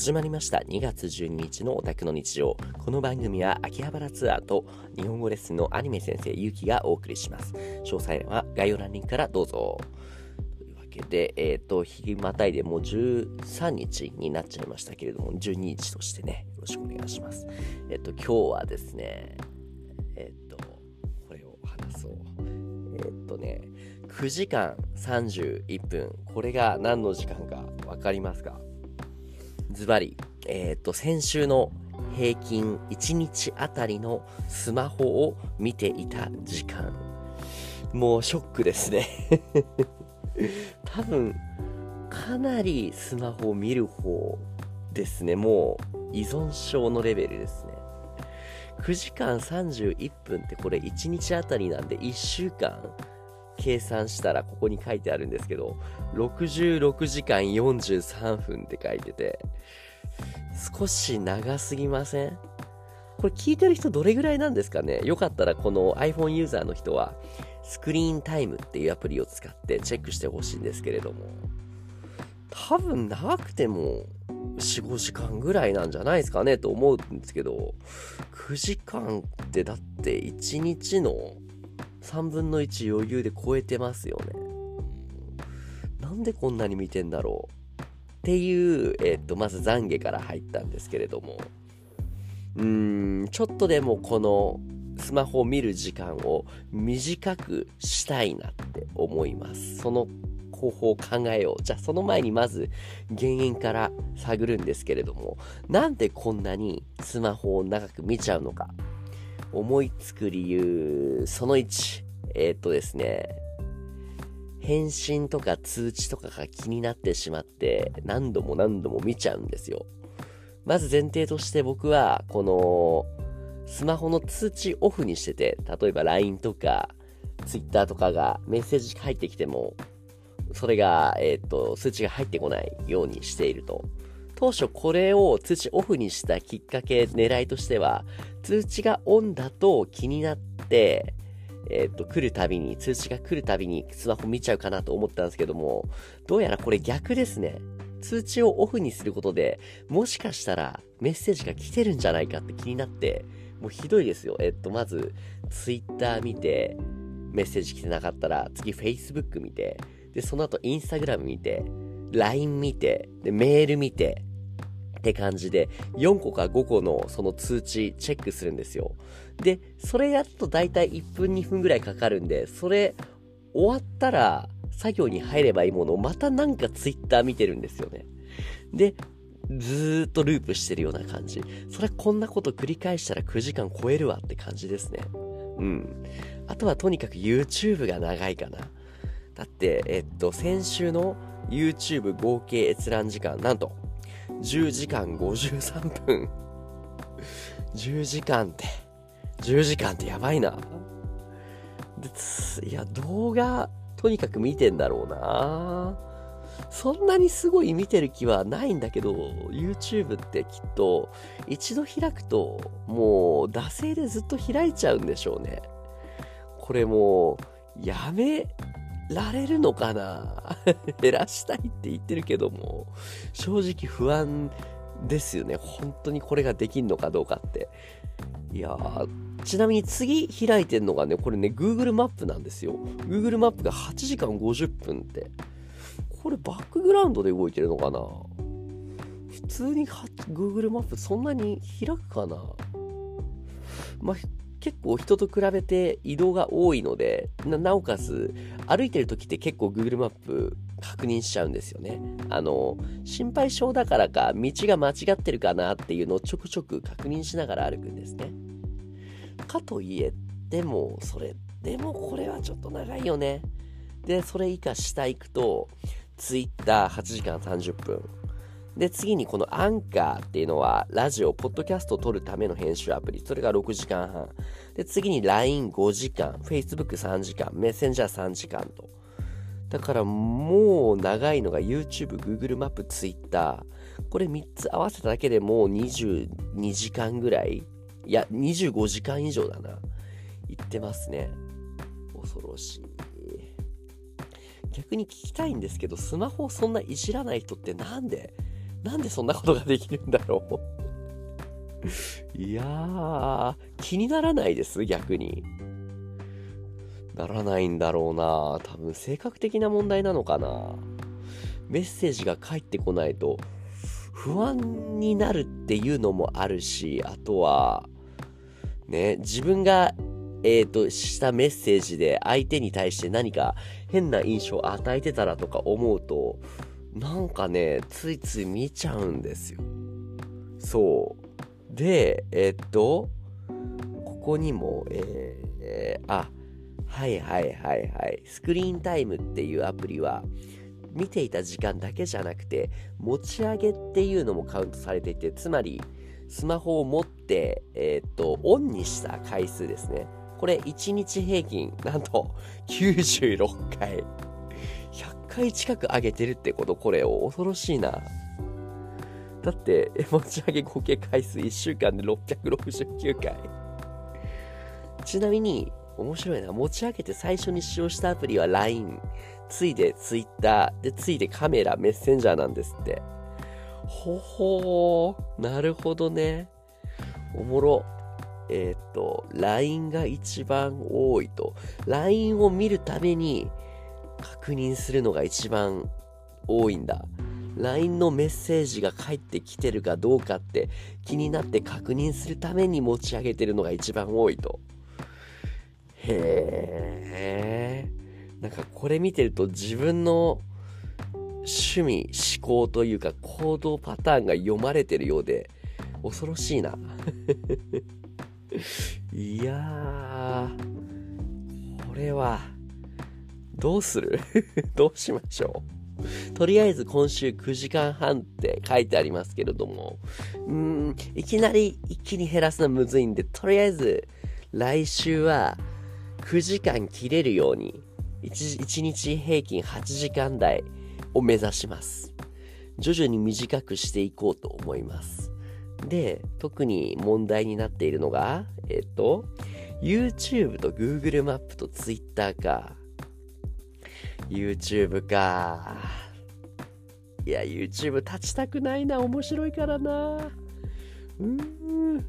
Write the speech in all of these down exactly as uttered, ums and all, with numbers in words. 始まりましたにがつじゅうににちのオタクの日常。この番組は秋葉原ツアーと日本語レッスンのアニメ先生ゆきがお送りします。詳細は概要欄リンクからどうぞ。というわけで、えっと日またいでもうじゅうさんにちになっちゃいましたけれども、じゅうににちとしてね、よろしくお願いします。えっと今日はですね、えっとこれを話そう。えっとねくじかんさんじゅういっぷん、これが何の時間か分かりますか？ズバリ、えっと、先週の平均いちにちあたりのスマホを見ていた時間。もうショックですね。多分、かなりスマホを見る方ですね。もう依存症のレベルですね。くじかんさんじゅういっぷんってこれいちにちあたりなんで、いっしゅうかん計算したら、ここに書いてあるんですけど、ろくじゅうろくじかんよんじゅうさんぷんって書いてて、少し長すぎません？これ聞いてる人どれぐらいなんですかね？よかったらこの iPhone ユーザーの人はスクリーンタイムっていうアプリを使ってチェックしてほしいんですけれども、多分長くても よん、ごじかんぐらいなんじゃないですかねと思うんですけど、くじかんってだっていちにちのさんぶんのいち余裕で超えてますよね。なんでこんなに見てんだろうっていう、えっと、まず懺悔から入ったんですけれども、うーん、ちょっとでもこのスマホを見る時間を短くしたいなって思います。その方法を考えよう。じゃあその前にまず原因から探るんですけれども、なんでこんなにスマホを長く見ちゃうのか。思いつく理由、そのいち、えー、っとですね、返信とか通知とかが気になってしまって、何度も何度も見ちゃうんですよ。まず前提として僕は、この、スマホの通知オフにしてて、例えば ライン とか、Twitter とかがメッセージ入ってきても、それが、えー、っと、通知が入ってこないようにしていると。当初これを通知オフにしたきっかけ、狙いとしては、通知がオンだと気になって、えっと、来るたびに、通知が来るたびにスマホ見ちゃうかなと思ったんですけども、どうやらこれ逆ですね。通知をオフにすることで、もしかしたらメッセージが来てるんじゃないかって気になって、もうひどいですよ。えっと、まず、Twitter 見て、メッセージ来てなかったら、次 Facebook 見て、で、その後 Instagram 見て、ライン 見て、で、メール見て、って感じでよんこかごこのその通知チェックするんですよ。でそれやるとだいたいいっぷんにふんぐらいかかるんで、それ終わったら作業に入ればいいものをまたなんかツイッター見てるんですよね。でずーっとループしてるような感じ。それこんなこと繰り返したらくじかん超えるわって感じですね。うん。あとはとにかく YouTube が長いかな。だってえっと先週の YouTube 合計閲覧時間なんとじゅうじかんごじゅうさんぷん。じゅうじかんってじゅうじかんってやばいな。でいや動画とにかく見てんだろうな。そんなにすごい見てる気はないんだけど、 YouTube ってきっと一度開くともう惰性でずっと開いちゃうんでしょうね。これもうやめられるのかな。減らしたいって言ってるけども、正直不安ですよね。本当にこれができんのかどうかって。いやー、ちなみに次開いてんのがね、これね Google マップなんですよ。 Google マップがはちじかんごじゅっぷんって、これバックグラウンドで動いてるのかな。普通に Google マップそんなに開くかな。まあ結構人と比べて移動が多いので、 な, なおかつ歩いてる時って結構 Google マップ確認しちゃうんですよね。あの心配性だからか、道が間違ってるかなっていうのをちょくちょく確認しながら歩くんですね。かといえでもそれでもこれはちょっと長いよね。でそれ以下下行くと ツイッターはちじかんさんじゅっぷんで、次にこのアンカーっていうのはラジオ、ポッドキャストを撮るための編集アプリ。それがろくじかんはん。で、次に ラインごじかん、フェイスブックさんじかん、メッセンジャーさんじかんと。だからもう長いのが YouTube、Google マップ、Twitter。これみっつ合わせただけでもうにじゅうにじかんぐらい、いやにじゅうごじかん以上だな。いってますね。恐ろしい。逆に聞きたいんですけど、スマホをそんないじらない人ってなんでなんでそんなことができるんだろういやー、気にならないです。逆にならないんだろうな。多分性格的な問題なのかな。メッセージが返ってこないと不安になるっていうのもあるし、あとはね、自分がえーとしたメッセージで相手に対して何か変な印象を与えてたらとか思うと、なんかね、ついつい見ちゃうんですよ。そうで、えー、っとここにも、えーえー、あはいはいはいはいスクリーンタイムっていうアプリは見ていた時間だけじゃなくて持ち上げっていうのもカウントされていて、つまりスマホを持って、えー、っとオンにした回数ですね。これいちにち平均なんときゅうじゅうろっかい、ひゃっかい近く上げてるってこと。これを恐ろしいな。だって持ち上げ合計回数いっしゅうかんでろっぴゃくろくじゅうきゅうかい。ちなみに面白いな、持ち上げて最初に使用したアプリは ライン、 ついで Twitter で、ついでカメラ、メッセンジャーなんですって。ほほー、なるほどね。おもろ。えっと ライン が一番多いと、 ライン を見るために確認するのが一番多いんだ。 ライン のメッセージが返ってきてるかどうかって気になって確認するために持ち上げてるのが一番多いと。へー、なんかこれ見てると自分の趣味思考というか行動パターンが読まれてるようで恐ろしいないやー、これはどうするどうしましょうとりあえず今週くじかんはんって書いてありますけれども、うーんいきなり一気に減らすのはむずいんで、とりあえず来週はくじかん切れるように いちにち平均はちじかん台を目指します。徐々に短くしていこうと思います。で、特に問題になっているのが、えっと、YouTube と Google マップと Twitter か。YouTube か。いや、YouTube 立ちたくないな。面白いからな。うーん。じ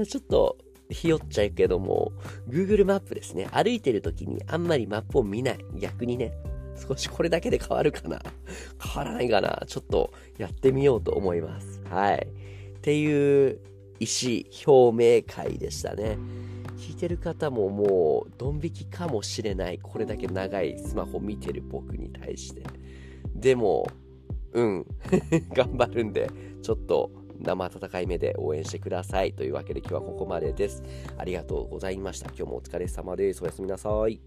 ゃあちょっと、ひよっちゃうけども、Google マップですね。歩いてる時にあんまりマップを見ない。逆にね。少しこれだけで変わるかな。変わらないかな。ちょっとやってみようと思います。はい。っていう意思表明会でしたね。聞いてる方ももうドン引きかもしれない。これだけ長いスマホ見てる僕に対して。でもうん頑張るんで、ちょっと生温かい目で応援してください。というわけで今日はここまでです。ありがとうございました。今日もお疲れ様です。おやすみなさい。